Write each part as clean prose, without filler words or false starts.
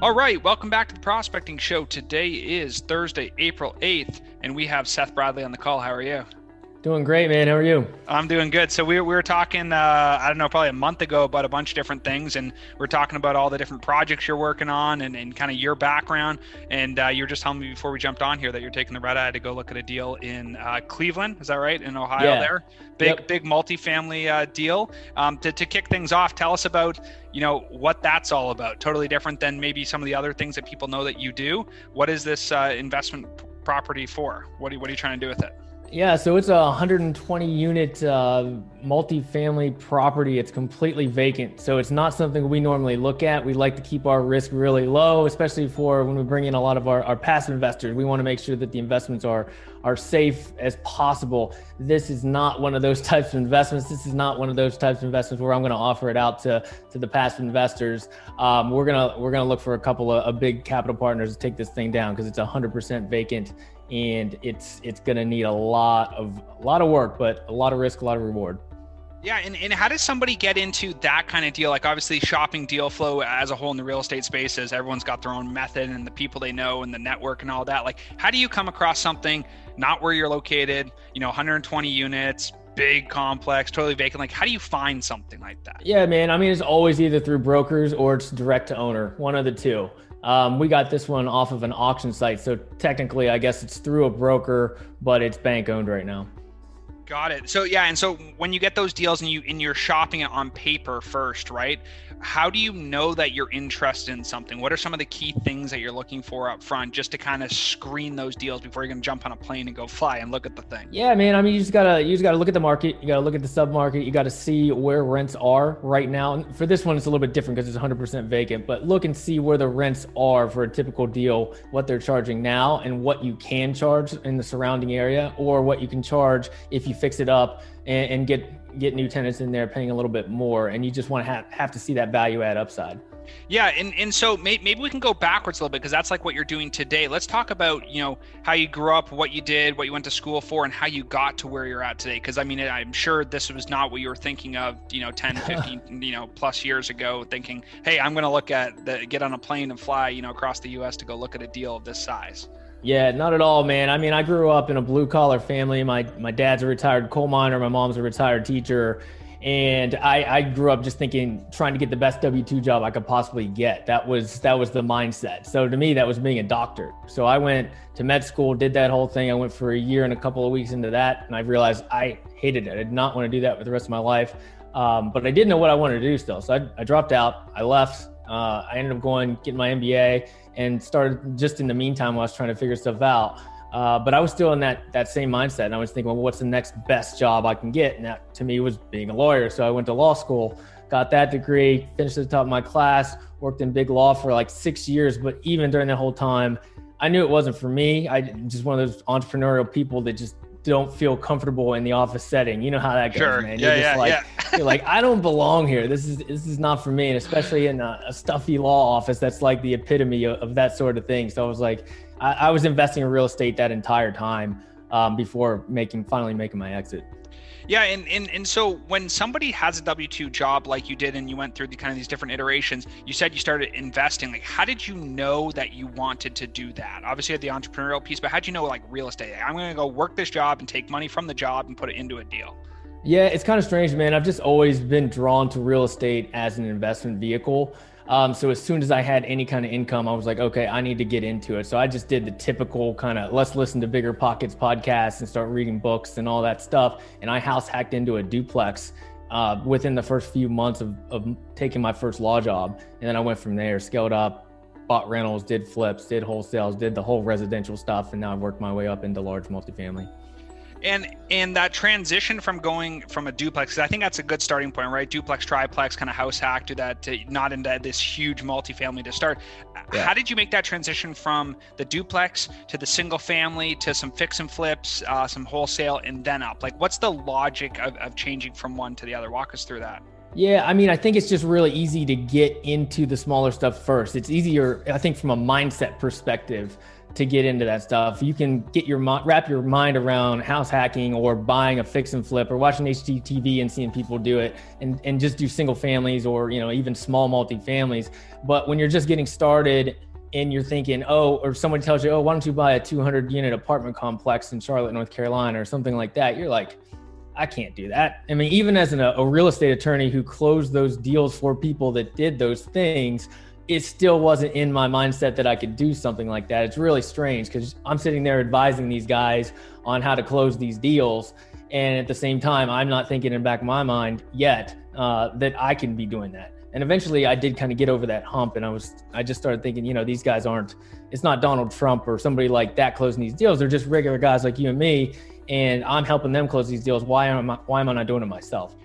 All right, welcome back to the Prospecting Show. Today is Thursday, April 8th, and we have Seth Bradley on the call. How are you? Doing great, man. How are you? I'm doing good. So we were talking, I don't know, probably a month ago about a bunch of different things, and we're talking about all the different projects you're working on and kind of your background. And you were just telling me before we jumped on here that you're taking the red eye to go look at a deal in Cleveland. Is that right? In Ohio there? Big multifamily deal. To kick things off, tell us about, you know, what that's all about. Totally different than maybe some of the other things that people know that you do. What is this investment property for? What are you trying to do with it? Yeah, so it's a 120-unit multifamily property. It's completely vacant, so it's not something we normally look at. We like to keep our risk really low, especially for when we bring in a lot of our passive investors. We want to make sure that the investments are safe as possible. This is not one of those types of investments. This is not one of those types of investments where I'm going to offer it out to the passive investors. We're gonna look for a couple of big capital partners to take this thing down because it's 100% vacant. And it's going to need a lot of work, but a lot of risk, a lot of reward. Yeah. And how does somebody get into that kind of deal? Like, obviously shopping deal flow as a whole in the real estate space is everyone's got their own method and the people they know and the network and all that. Like, how do you come across something not where you're located, you know, 120 units, big complex, totally vacant? Like, how do you find something like that? Yeah, man. I mean, it's always either through brokers or it's direct to owner, one of the two. We got this one off of an auction site. So technically, I guess it's through a broker, but it's bank owned right now. Got it. So yeah. And so when you get those deals and you're shopping it on paper first, right? How do you know that you're interested in something? What are some of the key things that you're looking for up front just to kind of screen those deals before you're going to jump on a plane and go fly and look at the thing? Yeah, man. I mean, you just gotta look at the market. You gotta look at the submarket. You gotta see where rents are right now. And for this one, it's a little bit different because it's 100% vacant, but look and see where the rents are for a typical deal, what they're charging now and what you can charge in the surrounding area or what you can charge if you fix it up and get new tenants in there paying a little bit more. And you just want to have to see that value add upside. Yeah. And so maybe we can go backwards a little bit because that's like what you're doing today. Let's talk about, you know, how you grew up, what you did, what you went to school for, and how you got to where you're at today. Because I mean, I'm sure this was not what you were thinking of, you know, 10, 15, you know, plus years ago thinking, hey, I'm going to get on a plane and fly, you know, across the US to go look at a deal of this size. Yeah, not at all, man. I mean, I grew up in a blue collar family. My dad's a retired coal miner. My mom's a retired teacher. And I grew up just thinking, trying to get the best W-2 job I could possibly get. That was the mindset. So to me, that was being a doctor. So I went to med school, did that whole thing. I went for a year and a couple of weeks into that. And I realized I hated it. I did not want to do that for the rest of my life. But I did know what I wanted to do still. So I dropped out. I left. I ended up getting my MBA and started just in the meantime while I was trying to figure stuff out. But I was still in that same mindset. And I was thinking, well, what's the next best job I can get? And that to me was being a lawyer. So I went to law school, got that degree, finished at the top of my class, worked in big law for like 6 years. But even during that whole time, I knew it wasn't for me. I'm just one of those entrepreneurial people that just don't feel comfortable in the office setting. You know how that goes, sure. Man. You're you're like, I don't belong here. This is not for me. And especially in a stuffy law office, that's like the epitome of that sort of thing. So I was like, I was investing in real estate that entire time before finally making my exit. Yeah. And so when somebody has a W-2 job like you did, and you went through the kind of these different iterations, you said you started investing. Like, how did you know that you wanted to do that? Obviously you had the entrepreneurial piece, but how'd you know, like, real estate? I'm going to go work this job and take money from the job and put it into a deal. Yeah. It's kind of strange, man. I've just always been drawn to real estate as an investment vehicle. So as soon as I had any kind of income, I was like, okay, I need to get into it. So I just did the typical kind of, let's listen to BiggerPockets podcasts and start reading books and all that stuff. And I house hacked into a duplex within the first few months of taking my first law job. And then I went from there, scaled up, bought rentals, did flips, did wholesales, did the whole residential stuff. And now I've worked my way up into large multifamily. And that transition from going from a duplex, 'cause I think that's a good starting point, right? Duplex, triplex, kind of house hack, do that to not into this huge multifamily to start. Yeah. How did you make that transition from the duplex to the single family to some fix and flips, some wholesale, and then up? Like, what's the logic of changing from one to the other? Walk us through that. Yeah, I mean, I think it's just really easy to get into the smaller stuff first. It's easier, I think, from a mindset perspective to get into that stuff. You can get your wrap your mind around house hacking or buying a fix and flip or watching HGTV and seeing people do it and just do single families or, you know, even small multifamilies. But when you're just getting started and you're thinking, oh, or someone tells you, oh, why don't you buy a 200 unit apartment complex in Charlotte, North Carolina or something like that? You're like, I can't do that. I mean, even as a real estate attorney who closed those deals for people that did those things, it still wasn't in my mindset that I could do something like that. It's really strange because I'm sitting there advising these guys on how to close these deals. And at the same time, I'm not thinking in the back of my mind yet that I can be doing that. And eventually I did kind of get over that hump. And I just started thinking, you know, these guys aren't, it's not Donald Trump or somebody like that closing these deals. They're just regular guys like you and me. And I'm helping them close these deals. Why am I not doing it myself?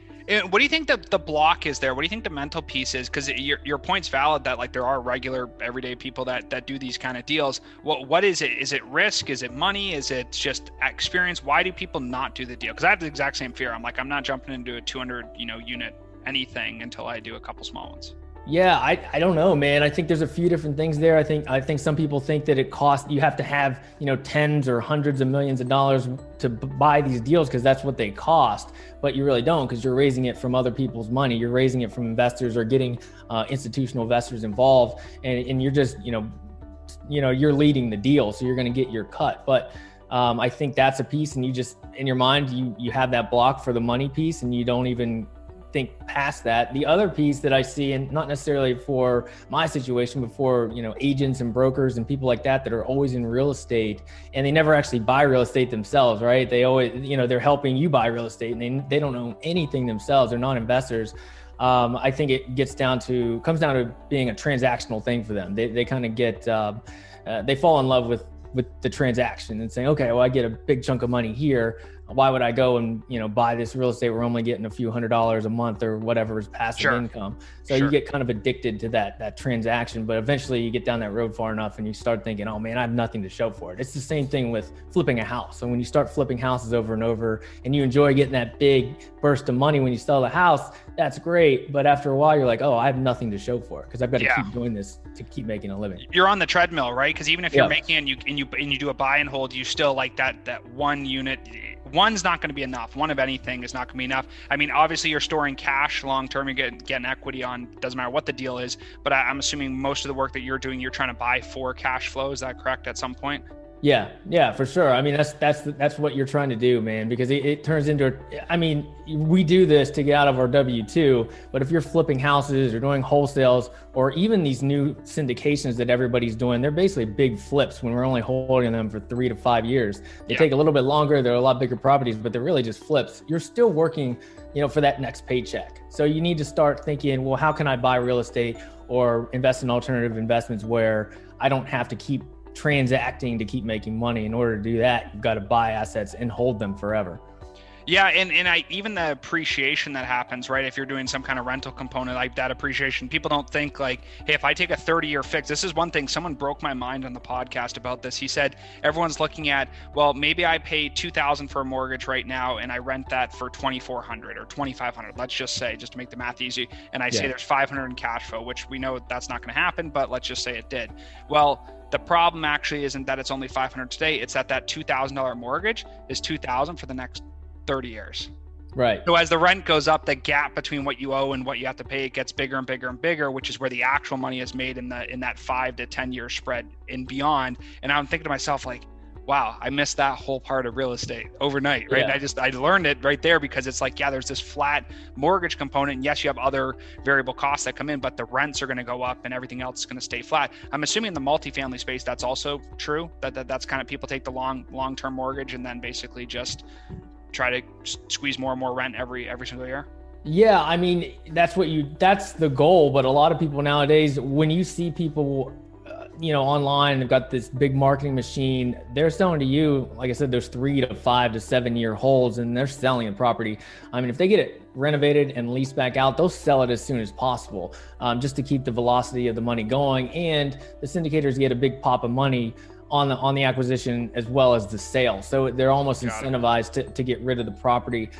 What do you think the block is there? What do you think the mental piece is? Because your point's valid that like there are regular everyday people that do these kind of deals. What is it? Is it risk? Is it money? Is it just experience? Why do people not do the deal? Because I have the exact same fear. I'm like, I'm not jumping into a 200 unit anything until I do a couple small ones. Yeah, I don't know, man. I think there's a few different things there. I think some people think that it costs, you have to have, tens or hundreds of millions of dollars to buy these deals because that's what they cost, but you really don't because you're raising it from other people's money. You're raising it from investors or getting institutional investors involved and you're just, you're leading the deal. So you're going to get your cut. But I think that's a piece and you just, in your mind, you have that block for the money piece and you don't even think past that. The other piece that I see, and not necessarily for my situation, but for agents and brokers and people like that are always in real estate and they never actually buy real estate themselves, right? They always, they're helping you buy real estate and they don't own anything themselves. They're not investors. I think it comes down to being a transactional thing for them. They kind of get, they fall in love with the transaction and saying, okay, well, I get a big chunk of money here. Why would I go and, buy this real estate? We're only getting a few $100s a month or whatever is passive income. So you get kind of addicted to that transaction, but eventually you get down that road far enough and you start thinking, oh man, I have nothing to show for it. It's the same thing with flipping a house. So when you start flipping houses over and over and you enjoy getting that big burst of money when you sell the house, that's great. But after a while you're like, oh, I have nothing to show for it because I've got to keep doing this to keep making a living. You're on the treadmill, right? Because even if you're making and you do a buy and hold, you still like that one unit. One's not going to be enough. One of anything is not going to be enough. I mean, obviously you're storing cash long-term, you're getting equity on, doesn't matter what the deal is, but I'm assuming most of the work that you're doing, you're trying to buy for cash flow. Is that correct at some point? Yeah, for sure. I mean, that's what you're trying to do, man, because it turns into, we do this to get out of our W-2, but if you're flipping houses or doing wholesales or even these new syndications that everybody's doing, they're basically big flips when we're only holding them for 3 to 5 years. They take a little bit longer. They're a lot bigger properties, but they're really just flips. You're still working, for that next paycheck. So you need to start thinking, well, how can I buy real estate or invest in alternative investments where I don't have to keep transacting to keep making money? In order to do that, you've got to buy assets and hold them forever. Yeah, and I even the appreciation that happens, right? If you're doing some kind of rental component, like that appreciation, people don't think like, hey, if I take a 30-year fix, this is one thing. Someone broke my mind on the podcast about this. He said, everyone's looking at, well, maybe I pay $2,000 for a mortgage right now and I rent that for $2,400 or $2,500. Let's just say, just to make the math easy. And I say there's $500 in cash flow, which we know that's not going to happen, but let's just say it did. Well, the problem actually isn't that it's only $500 today. It's that $2,000 mortgage is $2,000 for the next 30 years. Right. So as the rent goes up, the gap between what you owe and what you have to pay, it gets bigger and bigger and bigger, which is where the actual money is made in that 5 to 10 year spread and beyond. And I'm thinking to myself like, wow, I missed that whole part of real estate overnight, right? Yeah. And I learned it right there because it's like, yeah, there's this flat mortgage component. And yes, you have other variable costs that come in, but the rents are going to go up and everything else is going to stay flat. I'm assuming in the multifamily space, that's also true. That's kind of people take the long-term mortgage and then basically just try to squeeze more and more rent every single year. Yeah, I mean, that's the goal. But a lot of people nowadays, when you see people online, they've got this big marketing machine. They're selling to you, like I said, there's 3 to 5 to 7 year holds and they're selling a property. I mean, if they get it renovated and leased back out, they'll sell it as soon as possible, just to keep the velocity of the money going. And the syndicators get a big pop of money on the acquisition as well as the sale. So they're almost incentivized to get rid of the property.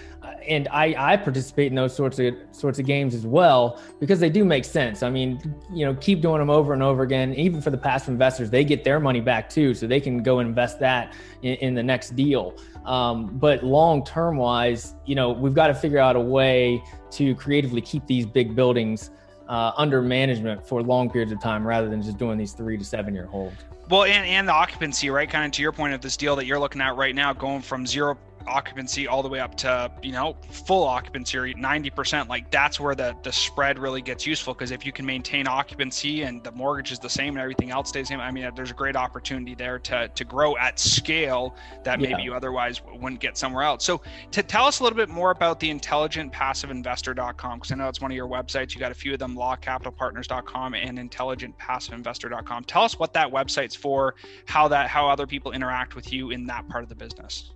And I participate in those sorts of games as well, because they do make sense. I mean, you know, keep doing them over and over again. Even for the passive investors, they get their money back too, so they can go invest that in the next deal. But long-term wise, you know, we've got to figure out a way to creatively keep these big buildings under management for long periods of time, rather than just doing these 3 to 7 year holds. Well, and the occupancy, right? Kind of to your point of this deal that you're looking at right now, going from zero occupancy all the way up to, you know, full occupancy or 90%, like that's where the spread really gets useful. Because if you can maintain occupancy and the mortgage is the same and everything else stays the same, I mean, there's a great opportunity there to grow at scale that maybe you otherwise wouldn't get somewhere else. So to tell us a little bit more about the IntelligentPassiveInvestor.com, because I know it's one of your websites. You got a few of them, LawCapitalPartners.com and IntelligentPassiveInvestor.com. Tell us what that website's for, how other people interact with you in that part of the business.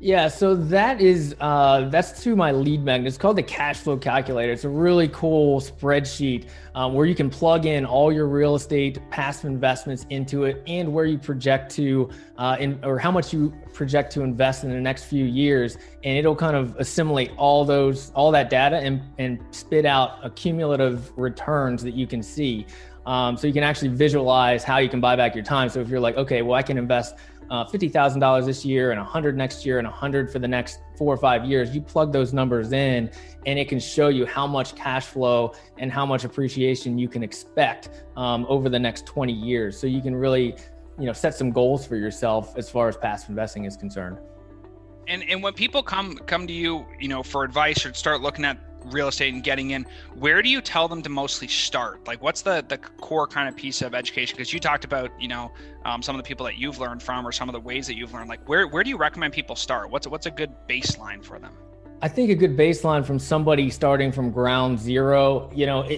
Yeah, so that is that's to my lead magnet. It's called the cash flow calculator. It's a really cool spreadsheet where you can plug in all your real estate passive investments into it, and where you project to or how much you project to invest in the next few years, and it'll kind of assimilate all that data and spit out accumulative returns that you can see. So you can actually visualize how you can buy back your time. So if you're like, okay, well, I can invest $50,000 this year and 100 next year and 100 for the next 4 or 5 years, you plug those numbers in and it can show you how much cash flow and how much appreciation you can expect over the next 20 years. So you can really, you know, set some goals for yourself as far as passive investing is concerned. And when people come to you, you know, for advice or start looking at real estate and getting in, where do you tell them to mostly start? Like, what's the core kind of piece of education? Because you talked about, you know, some of the people that you've learned from, or some of the ways that you've learned. Like, where do you recommend people start? What's a good baseline for them? I think a good baseline from somebody starting from ground zero, you know,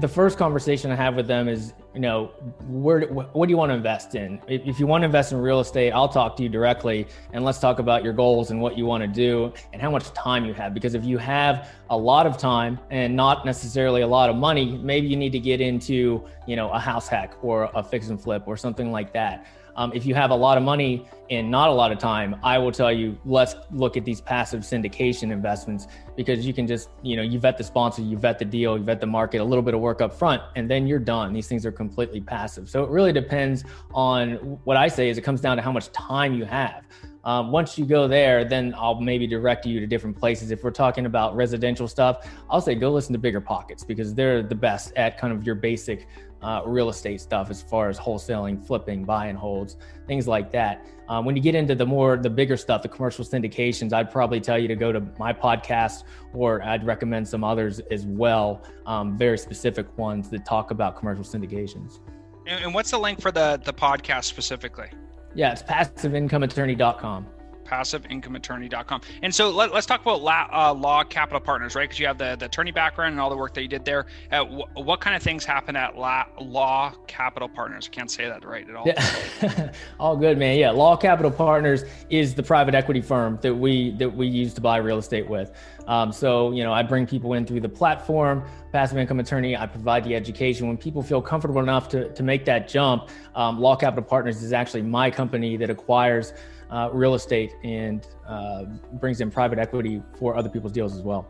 the first conversation I have with them is, you know, what do you want to invest in? If you want to invest in real estate, I'll talk to you directly and let's talk about your goals and what you want to do and how much time you have. Because if you have a lot of time and not necessarily a lot of money, maybe you need to get into, you know, a house hack or a fix and flip or something like that. If you have a lot of money and not a lot of time, I will tell you, let's look at these passive syndication investments, because you can just, you know, you vet the sponsor, you vet the deal, you vet the market, a little bit of work up front, and then you're done. These things are completely passive. So it really depends on, what I say is it comes down to how much time you have. Once you go there, then I'll maybe direct you to different places. If we're talking about residential stuff, I'll say go listen to BiggerPockets, because they're the best at kind of your basic real estate stuff as far as wholesaling, flipping, buy and holds, things like that. When you get into the bigger stuff, the commercial syndications, I'd probably tell you to go to my podcast, or I'd recommend some others as well, very specific ones that talk about commercial syndications. And what's the link for the podcast specifically? Yeah, it's PassiveIncomeAttorney.com. PassiveIncomeAttorney.com. And so let's talk about Law Capital Partners, right? Because you have the attorney background and all the work that you did there. What kind of things happen at Law Capital Partners? I can't say that right at all. Yeah. All good, man. Yeah, Law Capital Partners is the private equity firm that we use to buy real estate with. So, you know, I bring people in through the platform, Passive Income Attorney. I provide the education. When people feel comfortable enough to make that jump, Law Capital Partners is actually my company that acquires real estate and brings in private equity for other people's deals as well.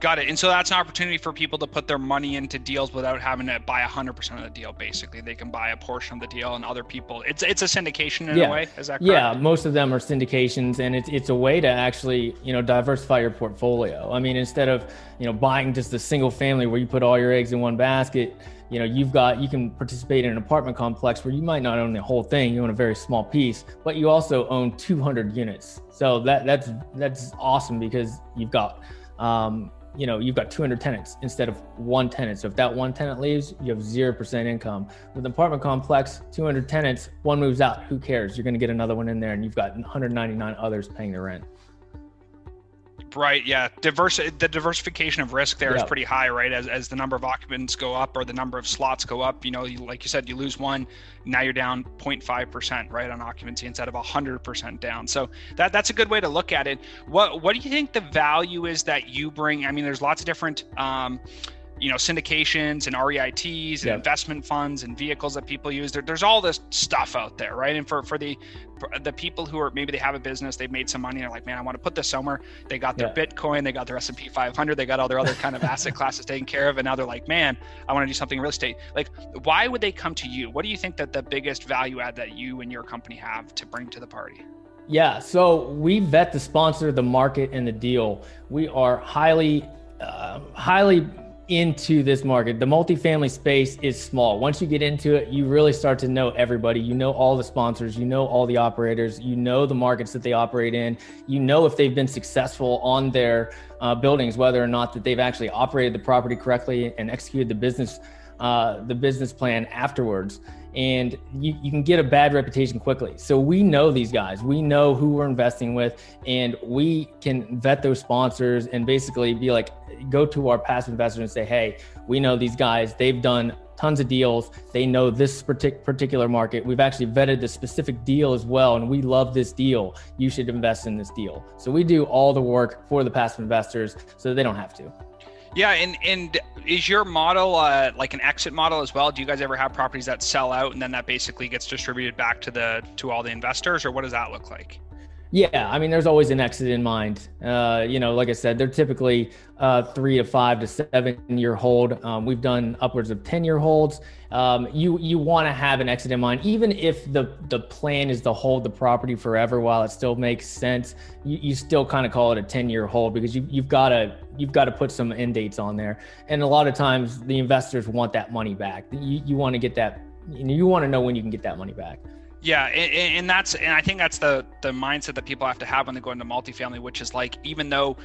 Got it. And so that's an opportunity for people to put their money into deals without having to buy 100% of the deal. Basically, they can buy a portion of the deal, and other people, it's a syndication in a way. Is that correct? Yeah, most of them are syndications, and it's a way to actually, you know, diversify your portfolio. I mean, instead of, you know, buying just a single family where you put all your eggs in one basket, you know, you can participate in an apartment complex where you might not own the whole thing, you own a very small piece, but you also own 200 units. So that's awesome, because you've got, you know, you've got 200 tenants instead of one tenant. So if that one tenant leaves, you have 0% income. With an apartment complex, 200 tenants, one moves out, who cares? You're going to get another one in there, and you've got 199 others paying the rent. Right. Yeah. The diversification of risk there is pretty high, right? As the number of occupants go up or the number of slots go up, you know, like you said, you lose one, now you're down 0.5%, right, on occupancy instead of 100% down. So that's a good way to look at it. What do you think the value is that you bring? I mean, there's lots of different you know, syndications and REITs and investment funds and vehicles that people use. There's all this stuff out there, right? And for the people who are, maybe they have a business, they've made some money, and they're like, man, I want to put this somewhere. They got their Bitcoin, they got their S&P 500, they got all their other kind of asset classes taken care of. And now they're like, man, I want to do something in real estate. Like, why would they come to you? What do you think that the biggest value add that you and your company have to bring to the party? Yeah, so we vet the sponsor, the market, and the deal. We are highly into this market. The multifamily space is small. Once you get into it, you really start to know everybody. You know all the sponsors, you know all the operators, you know the markets that they operate in, you know if they've been successful on their buildings, whether or not that they've actually operated the property correctly and executed the business plan afterwards. And you can get a bad reputation quickly. So we know these guys, we know who we're investing with, and we can vet those sponsors and basically be like, go to our past investors and say, hey, we know these guys, they've done tons of deals. They know this particular market. We've actually vetted the specific deal as well, and we love this deal. You should invest in this deal. So we do all the work for the passive investors so they don't have to. Yeah, and is your model like an exit model as well? Do you guys ever have properties that sell out and then that basically gets distributed back to all the investors, or what does that look like? Yeah, I mean, there's always an exit in mind. You know, like I said, they're typically 3 to 5 to 7 year hold. We've done upwards of 10 year holds. You want to have an exit in mind, even if the plan is to hold the property forever while it still makes sense. You still kind of call it a 10 year hold because you've got to put some end dates on there. And a lot of times the investors want that money back. You want to get that, you want to know when you can get that money back. Yeah, and I think that's the mindset that people have to have when they go into multifamily, which is like, even though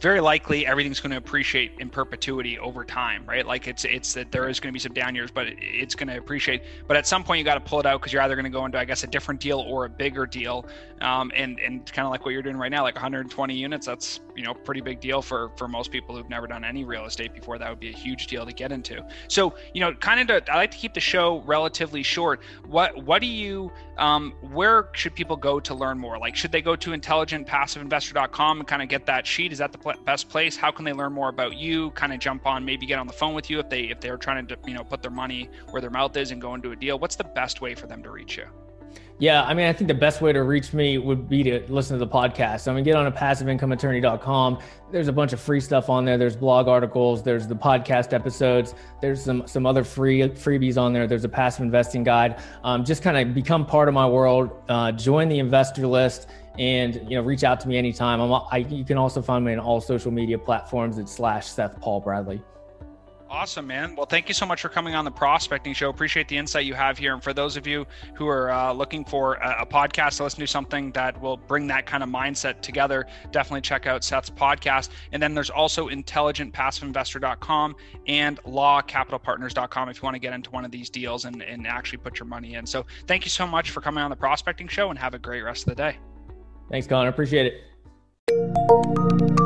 very likely everything's going to appreciate in perpetuity over time, right? Like it's that there is going to be some down years, but it's going to appreciate. But at some point you got to pull it out because you're either going to go into, I guess, a different deal or a bigger deal. And kind of like what you're doing right now, like 120 units, that's, you know, pretty big deal for most people who've never done any real estate before. That would be a huge deal to get into. So, you know, I like to keep the show relatively short. What do you, where should people go to learn more? Like, should they go to IntelligentPassiveInvestor.com and kind of get that sheet? Is that the best place? How can they learn more about you? Kind of jump on, maybe get on the phone with you if they're trying to, you know, put their money where their mouth is and go into a deal. What's the best way for them to reach you? Yeah, I mean, I think the best way to reach me would be to listen to the podcast. I mean, get on to PassiveIncomeAttorney.com. There's a bunch of free stuff on there. There's blog articles. There's the podcast episodes. There's some other freebies on there. There's a passive investing guide. Just kind of become part of my world. Join the investor list, and, you know, reach out to me anytime. You can also find me on all social media platforms at /Seth Paul Bradley. Awesome, man. Well, thank you so much for coming on the Prospecting Show. Appreciate the insight you have here. And for those of you who are looking for a podcast to listen to, something that will bring that kind of mindset together, definitely check out Seth's podcast. And then there's also IntelligentPassiveInvestor.com and LawCapitalPartners.com if you want to get into one of these deals and actually put your money in. So thank you so much for coming on the Prospecting Show, and have a great rest of the day. Thanks, Connor. Appreciate it.